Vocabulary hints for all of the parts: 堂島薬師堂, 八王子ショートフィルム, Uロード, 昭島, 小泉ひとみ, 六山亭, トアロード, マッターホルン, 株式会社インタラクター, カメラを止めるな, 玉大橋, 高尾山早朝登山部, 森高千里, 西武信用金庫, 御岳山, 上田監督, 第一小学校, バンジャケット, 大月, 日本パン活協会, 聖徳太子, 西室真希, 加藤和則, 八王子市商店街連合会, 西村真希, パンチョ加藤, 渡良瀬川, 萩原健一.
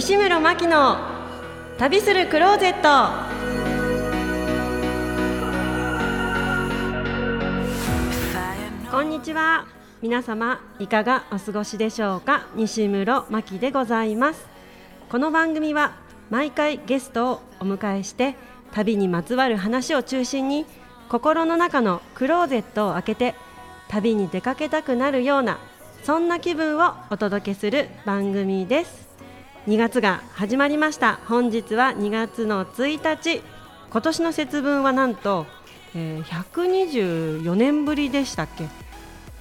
西村真希の旅するクローゼット。こんにちは、皆様いかがお過ごしでしょうか。西室真希でございます。この番組は毎回ゲストをお迎えして旅にまつわる話を中心に、心の中のクローゼットを開けて旅に出かけたくなるような、そんな気分をお届けする番組です。2月が始まりました。本日は2月の1日、今年の節分はなんと124年ぶりでしたっ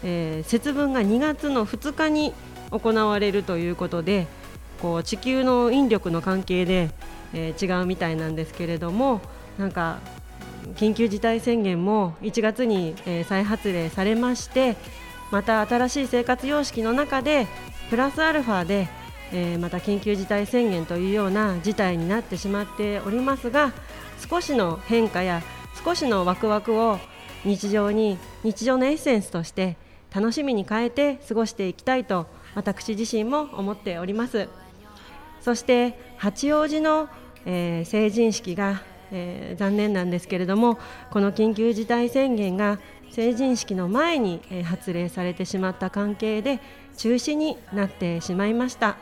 け、節分が2月の2日に行われるということで、こう地球の引力の関係で、違うみたいなんですけれども、なんか緊急事態宣言も1月に、再発令されまして、また新しい生活様式の中でプラスアルファで、また緊急事態宣言というような事態になってしまっておりますが、少しの変化や少しのワクワクを日常のエッセンスとして楽しみに変えて過ごしていきたいと、私自身も思っております。そして八王子の、成人式が、残念なんですけれども、この緊急事態宣言が成人式の前に、発令されてしまった関係で中止になってしまいました。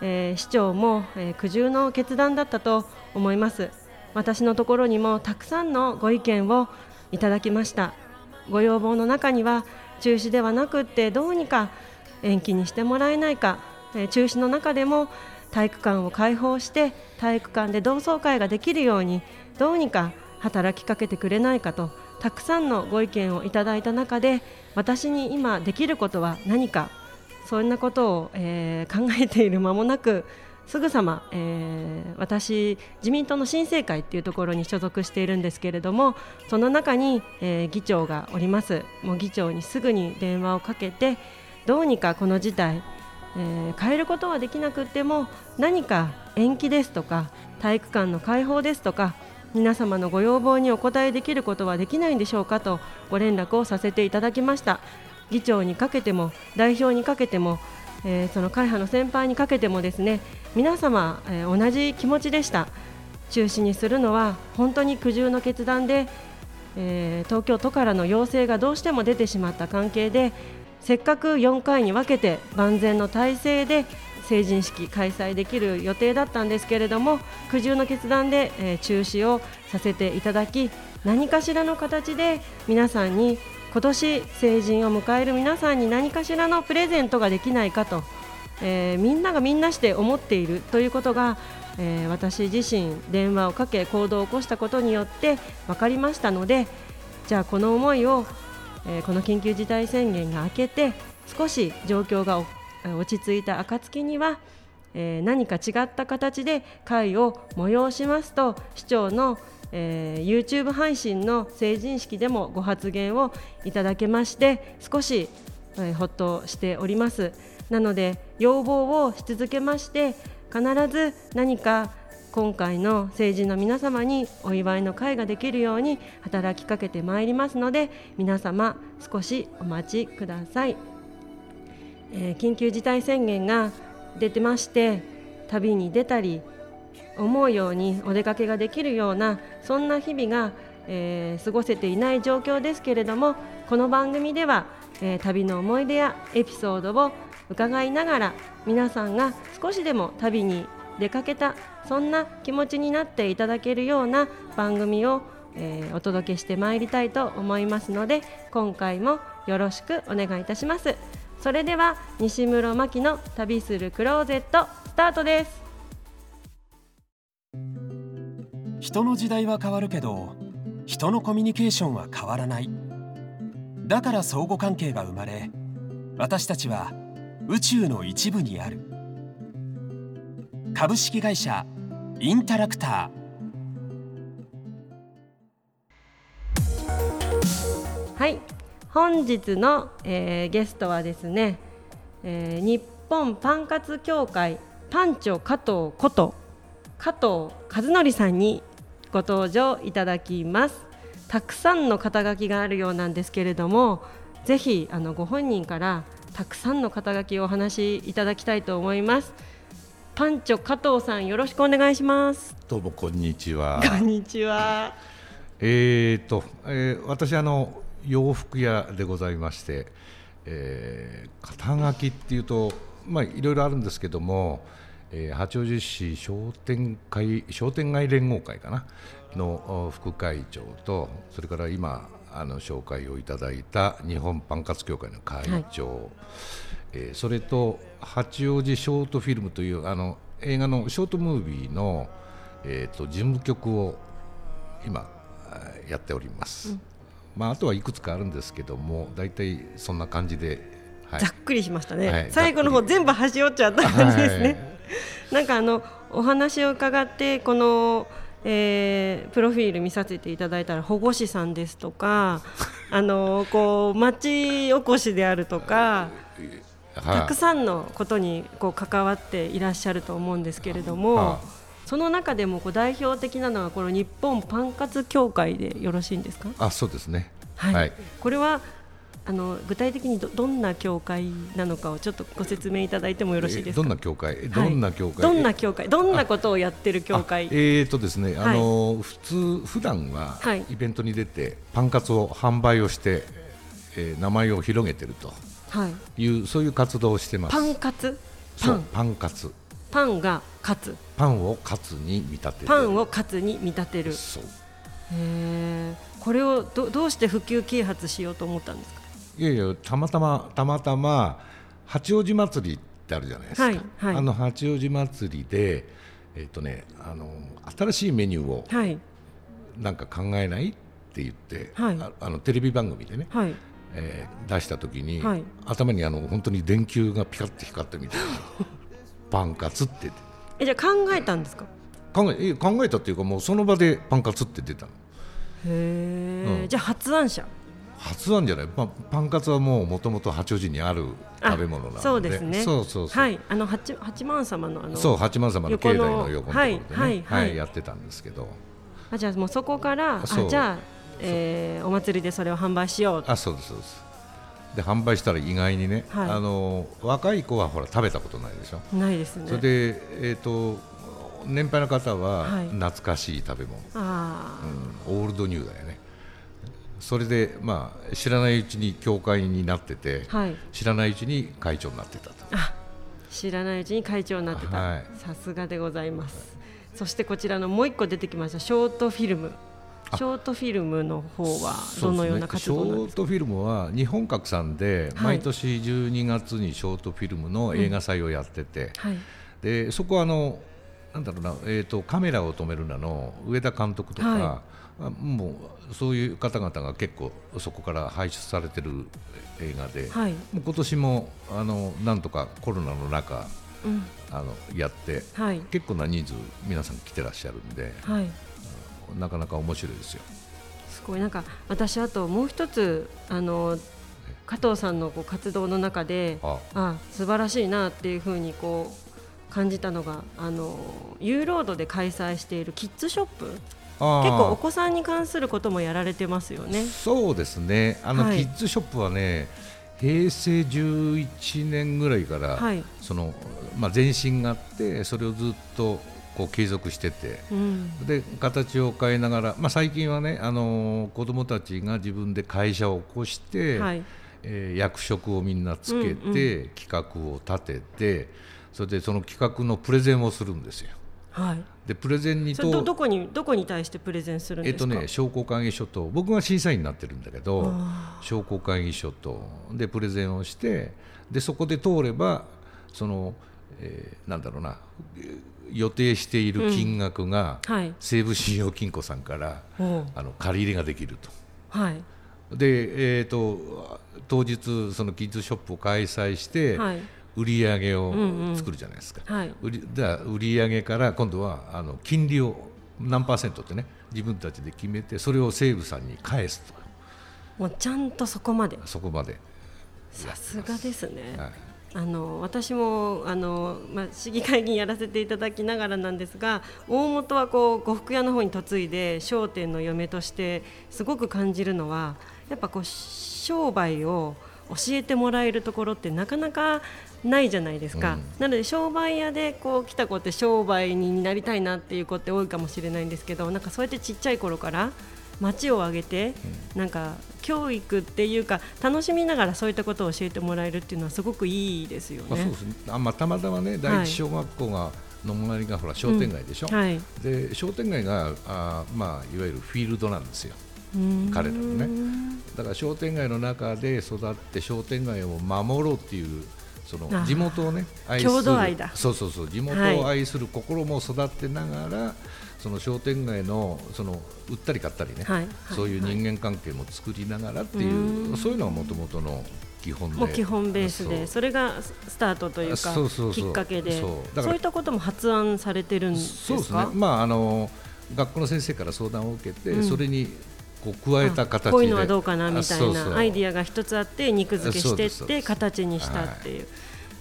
市長も、苦渋の決断だったと思います。私のところにもたくさんのご意見をいただきました。ご要望の中には、中止ではなくってどうにか延期にしてもらえないか、中止の中でも体育館を開放して体育館で同窓会ができるようにどうにか働きかけてくれないかと、たくさんのご意見をいただいた中で、私に今できることは何か、そんなことを、考えている間もなく、すぐさま、私自民党の新生会っていうところに所属しているんですけれども、その中に、議長がおります。もう議長にすぐに電話をかけて、どうにかこの事態、変えることはできなくっても、何か延期ですとか体育館の開放ですとか、皆様のご要望にお応えできることはできないんでしょうかとご連絡をさせていただきました。議長にかけても代表にかけても、その会派の先輩にかけてもですね、皆様、同じ気持ちでした。中止にするのは本当に苦渋の決断で、東京都からの要請がどうしても出てしまった関係で、せっかく4回に分けて万全の体制で成人式開催できる予定だったんですけれども、苦渋の決断で、中止をさせていただき、何かしらの形で皆さんに、今年成人を迎える皆さんに何かしらのプレゼントができないかと、みんながみんなして思っているということが、私自身電話をかけ行動を起こしたことによって分かりましたので、じゃあこの思いを、この緊急事態宣言が明けて少し状況が落ち着いた暁には、何か違った形で会を催しますと、市長のYouTube 配信の成人式でもご発言をいただけまして、少し、ほっとしております。なので要望をし続けまして、必ず何か今回の成人の皆様にお祝いの会ができるように働きかけてまいりますので、皆様少しお待ちください。緊急事態宣言が出てまして、旅に出たり思うようにお出かけができるような、そんな日々が、過ごせていない状況ですけれども、この番組では、旅の思い出やエピソードを伺いながら、皆さんが少しでも旅に出かけた、そんな気持ちになっていただけるような番組を、お届けしてまいりたいと思いますので、今回もよろしくお願いいたします。それでは西室真希の旅するクローゼット、スタートです。人の時代は変わるけど、人のコミュニケーションは変わらない。だから相互関係が生まれ、私たちは宇宙の一部にある。株式会社インタラクター。はい、本日の、ゲストはですね、日本パン活協会パンチョ加藤こと加藤和則さんにご登場いただきます。たくさんの肩書きがあるようなんですけれども、ぜひご本人からたくさんの肩書きをお話しいただきたいと思います。パンチョ加藤さん、よろしくお願いします。どうもこんにちは。こんにちは。私洋服屋でございまして、肩書きっていうといろいろあるんですけども、八王子市商店街連合会かなの副会長と、それから今紹介をいただいた日本パン活協会の会長、はい、それと八王子ショートフィルムという映画のショートムービーの、事務局を今やっております、あとはいくつかあるんですけども、だいたいそんな感じで、はい、ざっくりしましたね、はい、最後の方全部端折っちゃった感じですね、はい、なんかお話を伺ってこのプロフィール見させていただいたら、保護士さんですとかこう町おこしであるとかたくさんのことにこう関わっていらっしゃると思うんですけれども、その中でもこう代表的なのはこの日本パン活協会でよろしいんですか？あ、そうですね、はいはい、これは具体的に どんな協会なのかをちょっとご説明いただいてもよろしいですか？どんな協会どんなことをやってる協会？ですね、はい、普段はイベントに出て、はい、パン活を販売をして、名前を広げてるという、はい、そういう活動をしてます。パン活パンが勝つ、パンをカツに見立てる、そう。これを どうして普及啓発しようと思ったんですか？たまたま八王子祭りってあるじゃないですか、はいはい、八王子祭りで、新しいメニューをなんか考えないって言って、はい、テレビ番組でね、はい、出した時に、はい、頭に本当に電球がピカッと光ってみたいなパンカツって。じゃあ考えたんですか？考えたっていうか、もうその場でパンカツって出たの。へ、うん、じゃあ発案じゃない、パンカツはもともと八王子にある食べ物なので。そうですね、そう、はい、八幡様 のそう、八幡様の境内の横のところで、ね、はいはいはい、やってたんですけど、じゃあもうそこから、じゃあ、お祭りでそれを販売しようと。そうですで販売したら意外にね、はい、若い子はほら食べたことないでしょ。ないですね。それで、年配の方は懐かしい食べ物、はい、オールドニューだよね。それで、知らないうちに協会になってて、はい、知らないうちに会長になってたと。あ、知らないうちに会長になってた、さすがでございます、はい、そしてこちらのもう一個出てきましたショートフィルムの方はどのような活動なんですか？ショートフィルムは日本閣さんで毎年12月にショートフィルムの映画祭をやってて、はい、でそこはカメラを止めるなの上田監督とか、はい、もうそういう方々が結構そこから輩出されてる映画で、はい、もう今年もなんとかコロナの中、うん、やって、はい、結構な人数皆さん来てらっしゃるんで、はい、なかなか面白いですよ。すごい。なんか私、あともう一つ加藤さんのこう活動の中で素晴らしいなっていうふうにこう感じたのが、Uロードで開催しているキッズショップ、結構お子さんに関することもやられてますよね。そうですね、はい、キッズショップはね、平成11年ぐらいから、はい、前身があって、それをずっとこう継続してて、うん、で形を変えながら、最近はね、子どもたちが自分で会社を起こして、はい、役職をみんなつけて、うんうん、企画を立てて、それでその企画のプレゼンをするんですよ、はい、でプレゼンにと どこに対してプレゼンするんですか？商工会議所と、僕が審査員になってるんだけど、商工会議所とでプレゼンをして、でそこで通れば予定している金額が、うん、はい、西武信用金庫さんから借り入れができると、はい、で当日そのキッズショップを開催して、はい、売り上げを作るじゃないですか、うんうん、はい、売り上げから今度は金利を何%ってね、自分たちで決めて、それを西武さんに返すと。もうちゃんとそこまでさすがですね、はい、私も市議会議員やらせていただきながらなんですが、大元はこう呉服屋の方に嫁いで商店の嫁としてすごく感じるのは、やっぱこう商売を教えてもらえるところってなかなかないじゃないですか、うん、なので商売屋でこう来た子って商売になりたいなっていう子って多いかもしれないんですけど、なんかそうやってちっちゃい頃から街を挙げて、なんか教育っていうか楽しみながらそういったことを教えてもらえるっていうのはすごくいいですよね。まあ、そうですね。たまたまね、第一小学校がの周りがほら商店街でしょ、うん、はい、で商店街がまあ、いわゆるフィールドなんですよ、彼らのね。だから商店街の中で育って商店街を守ろうっていう、その地元をね愛する、郷土愛だ、そうそうそう、地元を愛する心も育てながら、はい、その商店街のその売ったり買ったりね、はい、そういう人間関係も作りながらっていう、そういうのがもともとの基本で、もう基本ベースで、それがスタートというか、そうそうそう、きっかけで、そういったことも発案されてるんですか。そうですね、まあ、学校の先生から相談を受けて、それにこう加えた形で、こういうのはどうかなみたいな、そうそう、アイディアが一つあって肉付けしてって形にしたっていう、はい、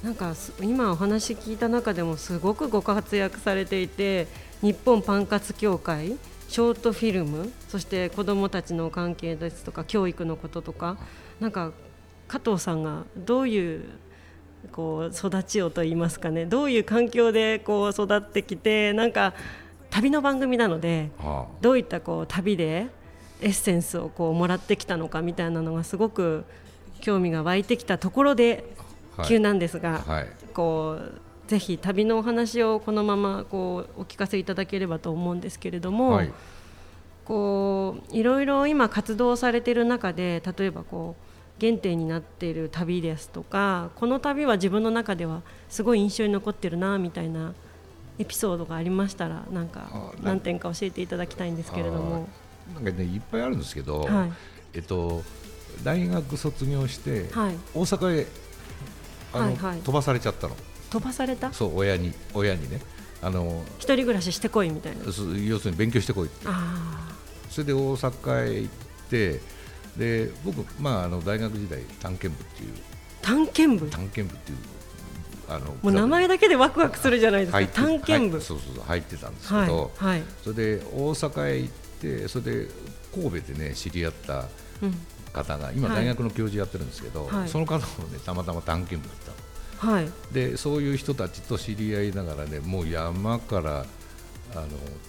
なんか今お話聞いた中でもすごくご活躍されていて、日本パン活協会、ショートフィルム、そして子どもたちの関係ですとか教育のこととか、なんか加藤さんがどういうこう育ちをと言いますかね、どういう環境でこう育ってきて、なんか旅の番組なので、どういったこう旅でエッセンスをこうもらってきたのかみたいなのがすごく興味が湧いてきたところで、急なんですが、はいはい、こうぜひ旅のお話をこのままこうお聞かせいただければと思うんですけれども、はい、こういろいろ今活動されている中で、例えばこう原点になっている旅ですとか、この旅は自分の中ではすごい印象に残ってるなみたいなエピソードがありましたら、なんか何点か教えていただきたいんですけれども。なんかね、いっぱいあるんですけど、はい、大学卒業して大阪へ、はいはい、飛ばされちゃったの。飛ばされた？そう、親にね、一人暮らししてこいみたいな、要するに勉強してこいって。あ、それで大阪へ行って、で僕、まあ、大学時代探検部っていうもう名前だけでワクワクするじゃないですか、探検部、はい、そうそうそう、入ってたんですけど、はいはい、それで大阪へ行って、それで神戸でね知り合った方が、今大学の教授やってるんですけど、はい、その方もねたまたま探検部だったの、はい、でそういう人たちと知り合いながらね、もう山から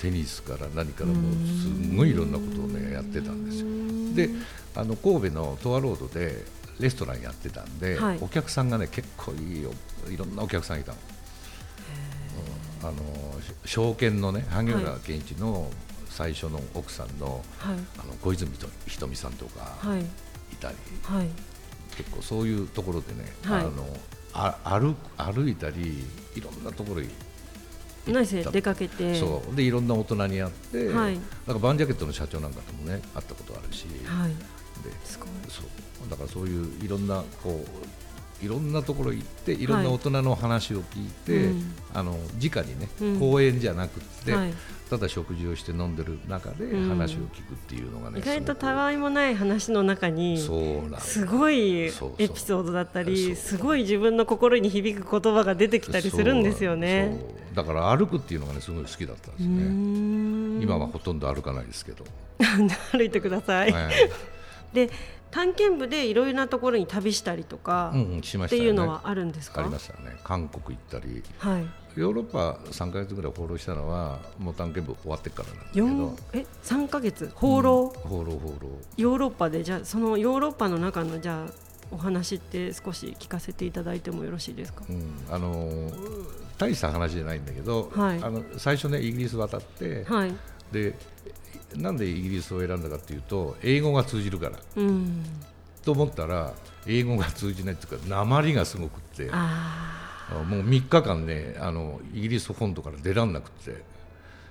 テニスから何からもうすごいいろんなことをねやってたんですよ。で神戸のトアロードでレストランやってたんで、はい、お客さんがね結構いいよ、いろんなお客さんいたの。証券のね萩原健一の最初の奥さんの、はい、小泉ひとみさんとかいたり、はいはい、結構そういうところでね、はい、歩いたりいろんなところに出かけて、そうでいろんな大人に会って、はい、だからバンジャケットの社長なんかともね会ったことあるし、はい、ですごい、そうだからそういういろんなこういろんなところ行っていろんな大人の話を聞いて、はい、直にね、うん、公園じゃなくて、はい、ただ食事をして飲んでる中で話を聞くっていうのがね、うん、意外とたわいもない話の中にすごいエピソードだったり、すごい自分の心に響く言葉が出てきたりするんですよね。だから歩くっていうのがねすごい好きだったんですね。今はほとんど歩かないですけど歩いてください、はい、で探検部でいろいろなところに旅したりとかっていうのはあるんですか。ありましたね、韓国行ったり、はい、ヨーロッパ3ヶ月ぐらい放浪したのはもう探検部終わってからなんですけど、3ヶ月放浪ヨーロッパで。じゃあそのヨーロッパの中のじゃあお話って少し聞かせていただいてもよろしいですか。うん、大した話じゃないんだけど、はい、最初ねイギリス渡って、はい、でなんでイギリスを選んだかというと英語が通じるから、うん、と思ったら英語が通じないというか訛りがすごくって、もう3日間ねイギリス本土から出らんなくて、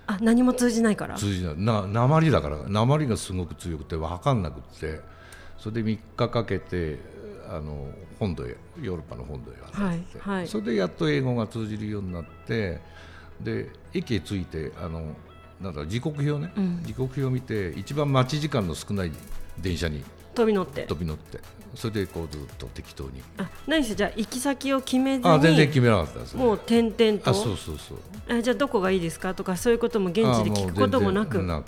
あ、何も通じないから、通じない訛りだから、訛りがすごく強くて分かんなくて、それで3日かけて本土へ、ヨーロッパの本土へ渡って、はいはい、それでやっと英語が通じるようになって、で駅へ着いてなんだ時刻表ね、うん、時刻表を見て一番待ち時間の少ない電車に飛び乗ってそれでこうずっと適当に、あ、何せじゃあ行き先を決めずに、あ、全然決めなかったです、ね、もう点々と、あ、そうそうそう、あ、じゃあどこがいいですかとかそういうことも現地で聞くこともなくなん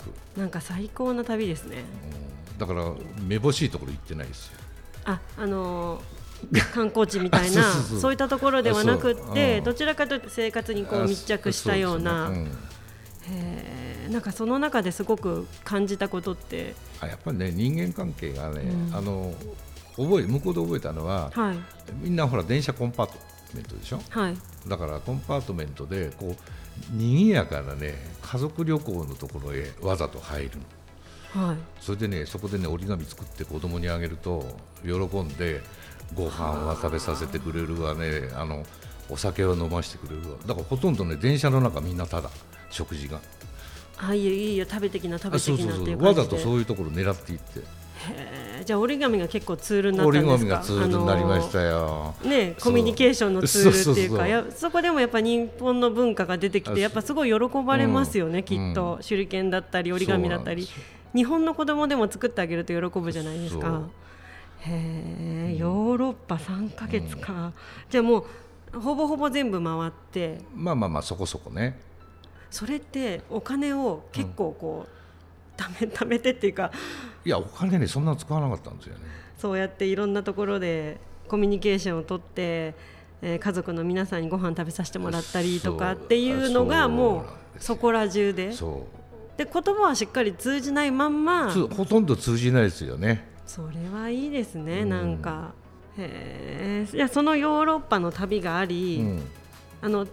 か最高な旅ですね、うん、だからめぼしいところ行ってないですよ。観光地みたいなそういったところではなくって、どちらかというと生活にこう密着したような、なんかその中ですごく感じたことって、やっぱりね、人間関係がね、向こうで覚えたのは、みんなほら電車コンパートメントでしょ、だからコンパートメントでこう賑やかなね家族旅行のところへわざと入るの、それでね、そこでね折り紙作って子供にあげると喜んでご飯は食べさせてくれるわね、お酒は飲ませてくれるわ。だからほとんどね電車の中みんなただ食事がいいよ食べてきなっていう感じで、わざとそういうところ狙っていって。じゃあ折り紙が結構ツールになったんですか。折り紙がツールになりましたよ、コミュニケーションのツールっていうか、そこでもやっぱり日本の文化が出てきて、やっぱすごい喜ばれますよね、きっと手裏剣だったり折り紙だったり、日本の子供でも作ってあげると喜ぶじゃないですか。ヨーロッパ3ヶ月か、じゃあもうほぼほぼ全部回って、そこそこね。それってお金を結構こう、貯めてっていうか、お金ねそんな使わなかったんですよね。そうやっていろんなところでコミュニケーションをとって、家族の皆さんにご飯食べさせてもらったりとかっていうのがもうそこら中で、で言葉はしっかり通じないまんま、ほとんど通じないですよね。それはいいですね、なんか。いや、そのヨーロッパの旅があり、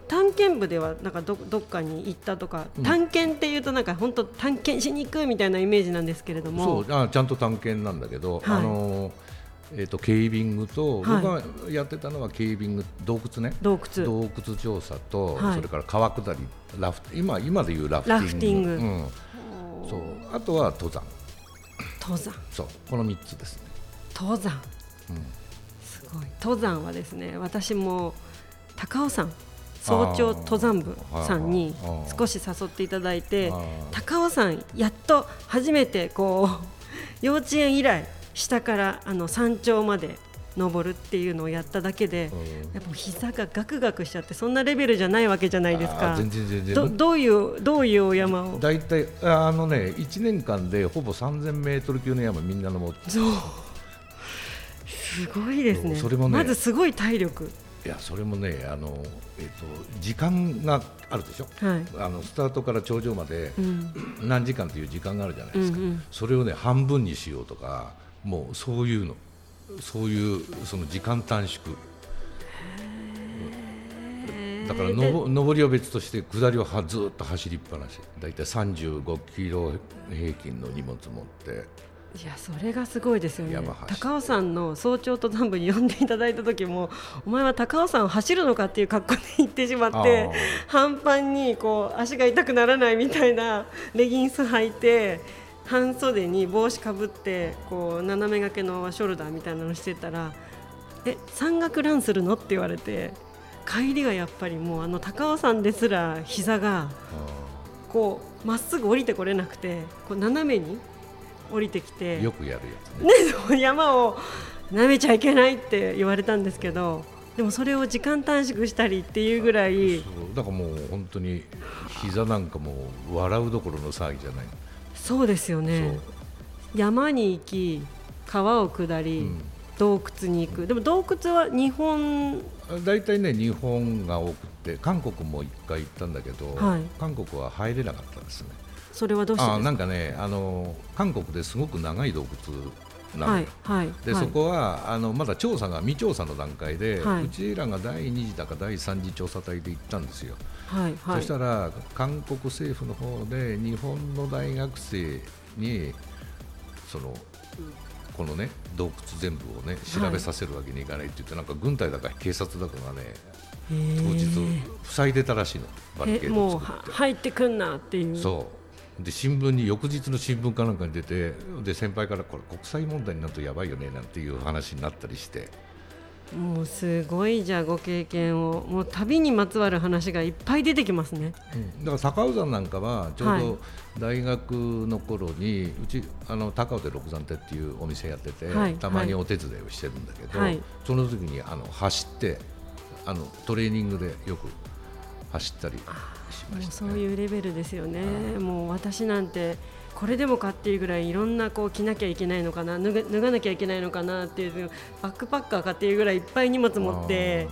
探検部ではなんか どっかに行ったとか、探検っていうとなんか本当探検しに行くみたいなイメージなんですけれども、ちゃんと探検なんだけど、ケイビングと、僕がやってたのはケイビング、洞窟調査と、それから川下り、今でいうラフティング、あとは登山、この3つですね。登山、すごい。登山はですね、私も高尾山早朝登山部さんに少し誘っていただいて、高尾山やっと初めてこう幼稚園以来下から山頂まで登るっていうのをやっただけで、やっぱ膝がガクガクしちゃって、そんなレベルじゃないわけじゃないですか。全然 どういうお山をだいたい1年間でほぼ 3000m 級の山みんな登って、すごいですね。それもね、まずすごい体力。それもね、時間があるでしょ、スタートから頂上まで何時間という時間があるじゃないですか、それをね半分にしようとか、もうそういうの、そういうその時間短縮、だから上りは別として下りはずっと走りっぱなし、だいたい35キロ平均の荷物持って。いや、それがすごいですよね。高尾山の早朝登山部に呼んでいただいた時も、お前は高尾山を走るのかっていう格好で行ってしまって、半端にこう足が痛くならないみたいなレギンス履いて、半袖に帽子かぶって、こう斜め掛けのショルダーみたいなのしてたら、山岳ランするのって言われて、帰りがやっぱりもう高尾山ですら膝がこうまっすぐ降りてこれなくて、こう斜めに降りてきて、よくやるやつね、山を舐めちゃいけないって言われたんですけど、でもそれを時間短縮したりっていうぐらい、だからもう本当に膝なんかもう笑うどころの騒ぎじゃない。そうですよね。山に行き、川を下り、洞窟に行く。でも洞窟は日本だいたいね、日本が多くて、韓国も一回行ったんだけど、韓国は入れなかったですね。それはどうしてですか？なんかね、韓国ですごく長い洞窟なのよ、そこはまだ調査が未調査の段階で、うちらが第2次だか第3次調査隊で行ったんですよ、そしたら韓国政府の方で日本の大学生にこのね洞窟全部をね調べさせるわけにいかないって言って、なんか軍隊だか警察だかがね当日塞いでたらしいの、バリケードを作って、もう入ってくんなっていう。で新聞に、翌日の新聞かなんかに出て、で先輩からこれ国際問題になるとやばいよねなんていう話になったりして、もうすごい。じゃあご経験を、もう旅にまつわる話がいっぱい出てきますね、だから高尾山なんかはちょうど大学の頃に、うち高尾で六山亭っていうお店やってて、たまにお手伝いをしてるんだけど、その時に走って、トレーニングでよく走ったりしましたね。もうそういうレベルですよね。もう私なんてこれでもかっていうぐらいいろんなこう着なきゃいけないのかな、脱がなきゃいけないのかなっていう、バックパッカーかっていうぐらいいっぱい荷物持って、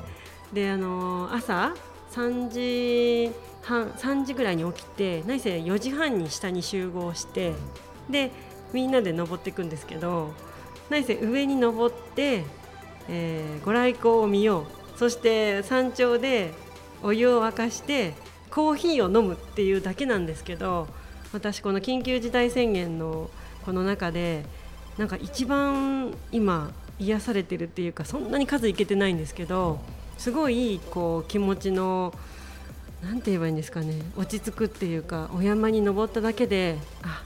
で朝3時ぐらいに起きて、何せ4時半に下に集合して、でみんなで登っていくんですけど、何せ上に登って、ご来光を見よう、そして山頂でお湯を沸かしてコーヒーを飲むっていうだけなんですけど、私この緊急事態宣言のこの中でなんか一番今癒されてるっていうか、そんなに数いけてないんですけど、すごいこう気持ちのなんて言えばいいんですかね、落ち着くっていうか、お山に登っただけで、あ、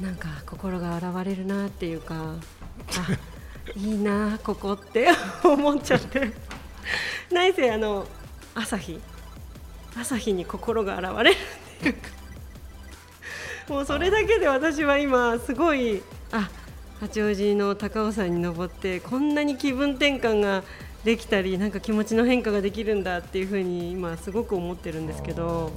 なんか心が洗われるなっていうか、あ、いいなここって思っちゃって何せ朝日に心が洗われるっていうか、もうそれだけで私は今すごい、あ、八王子の高尾山に登ってこんなに気分転換ができたり、なんか気持ちの変化ができるんだっていう風に今すごく思ってるんですけど、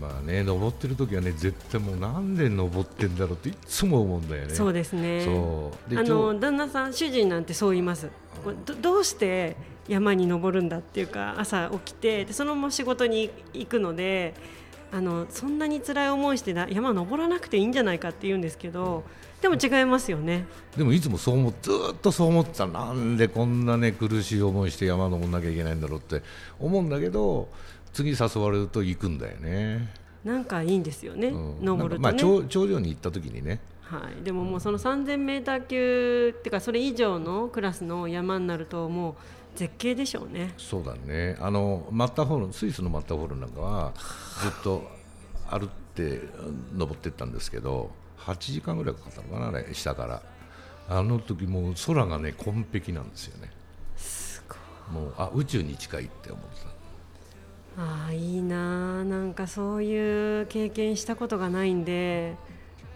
まあね、登ってる時はね、絶対もうなんで登ってんだろうっていつも思うんだよね。そうですね。そうで、旦那さん、主人なんてそう言います。どうして山に登るんだっていうか、朝起きて、でそのまま仕事に行くので、そんなに辛い思いして山登らなくていいんじゃないかって言うんですけど、でも違いますよね。でもいつもそうずっとそう思ってた。なんでこんなね苦しい思いして山登らなきゃいけないんだろうって思うんだけど、次誘われると行くんだよね。なんかいいんですよね、登るとね。頂上に行った時にね、はい、でももうその 3000m 級ってか、それ以上のクラスの山になるともう絶景でしょうね。そうだね。マッターホルン、スイスのマッターホルンなんかはずっと歩って登っていったんですけど、8時間ぐらいかかったのかな、あれ、下から。あの時もう空がね紺碧なんですよね。すごい。もう、あ、宇宙に近いって思ってた。ああ、いいな。なんかそういう経験したことがないんで、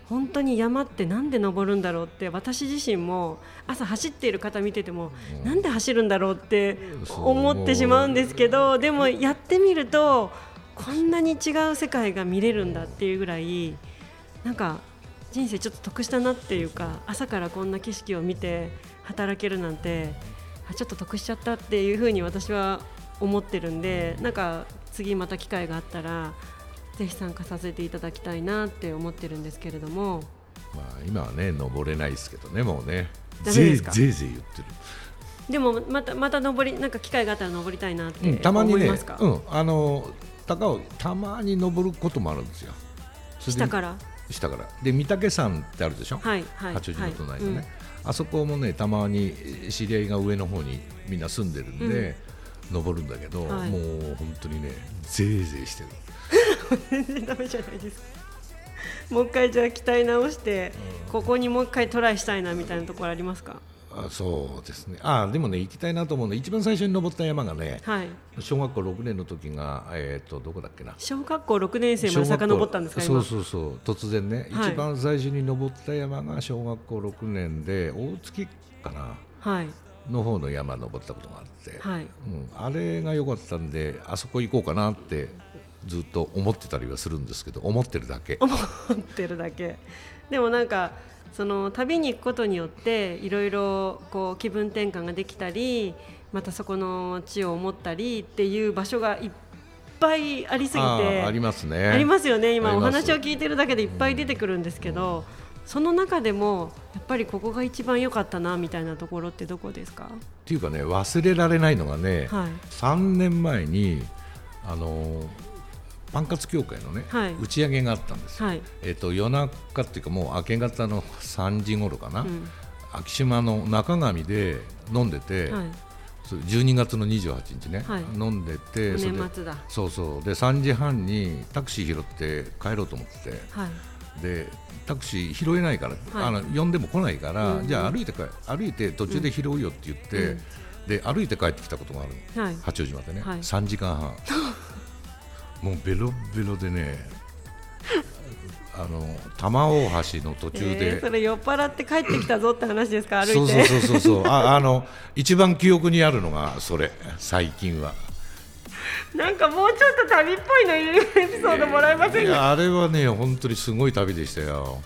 本当に山ってなんで登るんだろうって、私自身も朝走っている方見てても、なんで走るんだろうって思ってしまうんですけど、でもやってみるとこんなに違う世界が見れるんだっていうぐらい、なんか人生ちょっと得したなっていうか、朝からこんな景色を見て働けるなんて、ちょっと得しちゃったっていうふうに私は思ってるんで、なんか次また機会があったらぜひ参加させていただきたいなって思ってるんですけれども、まあ、今はね登れないですけどね、もうね、ぜいぜい言ってる。でもまた登り、なんか機会があったら登りたいなって思いますか。高尾たまに登ることもあるんですよ。下からで、御岳山ってあるでしょ、はいはい、八王子の隣のね、はい、あそこもねたまに知り合いが上の方にみんな住んでるんで、登るんだけど、はい、もう本当にねぜいぜいしてる全然ダメじゃないですもう一回じゃあ鍛え直して、ここにもう一回トライしたいなみたいなところありますか。あ、そうですね。あ、でもね行きたいなと思うので、一番最初に登った山がね、はい、小学校6年の時が、どこだっけな、小学校6年生まで遡ったんですか。今そう突然ね、はい、一番最初に登った山が小学校6年で大月かな、はいの方の山登ったことがあって、はい、あれが良かったんで、あそこ行こうかなってずっと思ってたりはするんですけど、思ってるだけでもなんかその旅に行くことによっていろいろこう気分転換ができたり、またそこの地を思ったりっていう場所がいっぱいありすぎて。 ありますね。ありますよね。今お話を聞いてるだけでいっぱい出てくるんですけど、その中でもやっぱりここが一番良かったなみたいなところってどこですかっていうかね、忘れられないのがね、はい、3年前にパンカツ協会のね、はい、打ち上げがあったんですよ、はい。夜中っていうかもう明け方の3時頃かな、昭島の中上で飲んでて、はい、12月の28日ね、はい、飲んでて、年末だ。そうで3時半にタクシー拾って帰ろうと思ってて、はい、でタクシー拾えないから、はい、呼んでも来ないから、じゃあ歩いて途中で拾うよって言って、で歩いて帰ってきたことがある、はい、八王子までね、はい、3時間半もうベロベロでね玉大橋の途中で、それ酔っ払って帰ってきたぞって話ですか。歩いてそう一番記憶にあるのがそれ。最近はなんかもうちょっと旅っぽいのエピソードもらえませんか。いやあれはね本当にすごい旅でしたよ、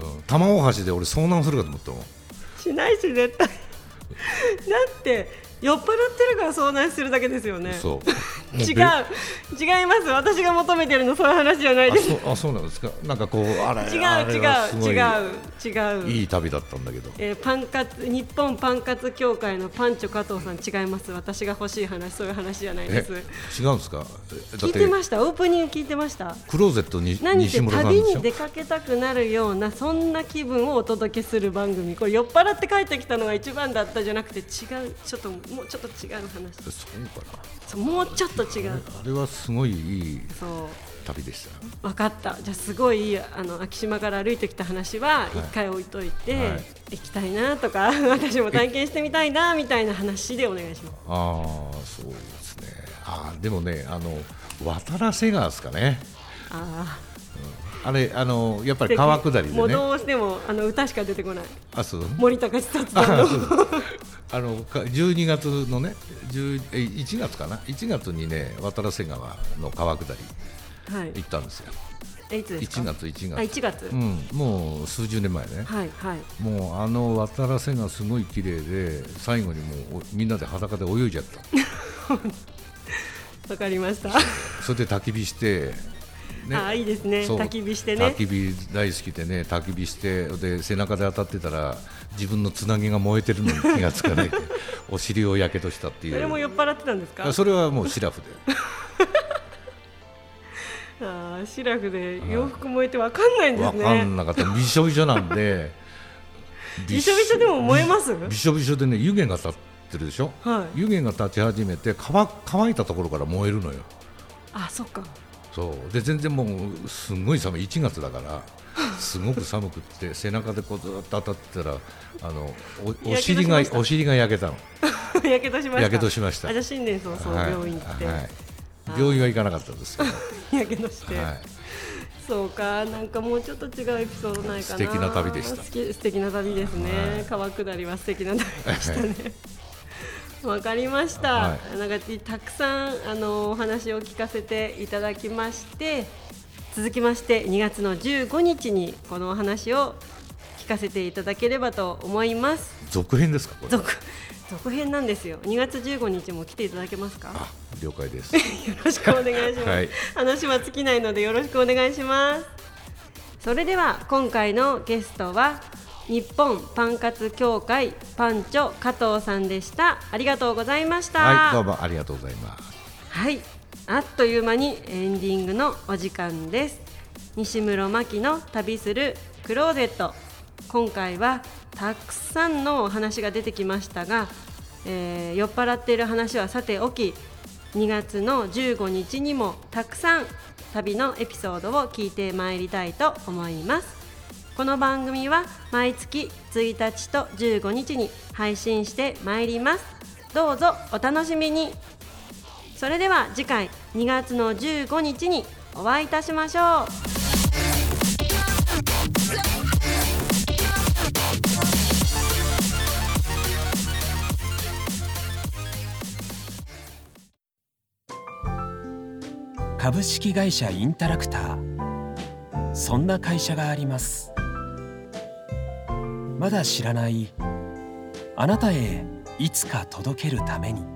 うん、玉大橋で俺遭難するかと思ったもん。しないし絶対だって酔っ払ってるから遭難するだけですよね。そう違います。私が求めてるのそういう話じゃないです。そうなんですか。なんかこうあれ違う。いい旅だったんだけど、日本パンカツ協会のパンチョ加藤さん違います。私が欲しい話そういう話じゃないです。違うんですか。聞いてました。オープニング聞いてました。クローゼットに西村さんでしょ。旅に出かけたくなるようなそんな気分をお届けする番組。これ酔っ払って帰ってきたのが一番だったじゃなくて違うもうちょっと違う話。そうかな。そうもうちょっと違う。あれはすごいいい旅でした。分かった。じゃあすごい昭島から歩いてきた話は一回置いといて、はい、行きたいなとか私も体験してみたいなみたいな話でお願いします。ああそうですね。あでもね渡良瀬川ですかね。ああれやっぱり川下りでね。もうどうしても歌しか出てこない。あそう森高千里さんの12月のね1月かな1月にね渡良瀬川の川下り、はい、行ったんですよ。いつですか。1月、うん、もう数十年前ね、はいはい、もう渡良瀬川すごい綺麗で最後にもうみんなで裸で泳いじゃったわかりました。それで焚き火してね、ああいいですね。焚き火してね。焚き火大好きでね焚き火してで背中で当たってたら自分のつなぎが燃えてるのに気がつかないでお尻をやけどしたっていう。それも酔っ払ってたんですか。それはもうシラフであシラフで洋服燃えて分かんないんですね。分かんなかった。びしょびしょなんでびしょびしょでも燃えます。びしょびしょでね湯気が立ってるでしょ、はい、湯気が立ち始めて乾いたところから燃えるのよ。あそっか。そうで全然もうすごい寒い1月だからすごく寒くって背中でこうずっと当たってたらお尻が焼けたのやけどしました。やけどしました。あじゃあ新年早々、はい、病院行って、はい、病院は行かなかったんですけどやけどして、はい、そうか。なんかもうちょっと違うエピソードないかな。素敵な旅でした。素敵な旅ですね、はい、川下りは素敵な旅でしたねわかりました、はい、なんかたくさんお話を聞かせていただきまして続きまして2月の15日にこのお話を聞かせていただければと思います。続編ですか。これ続編なんですよ。2月15日も来ていただけますか。あ了解ですよろしくお願いします、はい、話は尽きないのでよろしくお願いします。それでは今回のゲストは日本パンカツ協会パンチョ加藤さんでした。ありがとうございました。はいどうもありがとうございます。はいあっという間にエンディングのお時間です。西室真希の旅するクローゼット。今回はたくさんのお話が出てきましたが、酔っ払っている話はさておき2月の15日にもたくさん旅のエピソードを聞いてまいりたいと思います。この番組は毎月1日と15日に配信してまいります。どうぞお楽しみに。それでは次回2月の15日にお会いいたしましょう。株式会社インタラクター。そんな会社があります。まだ知らないあなたへいつか届けるために。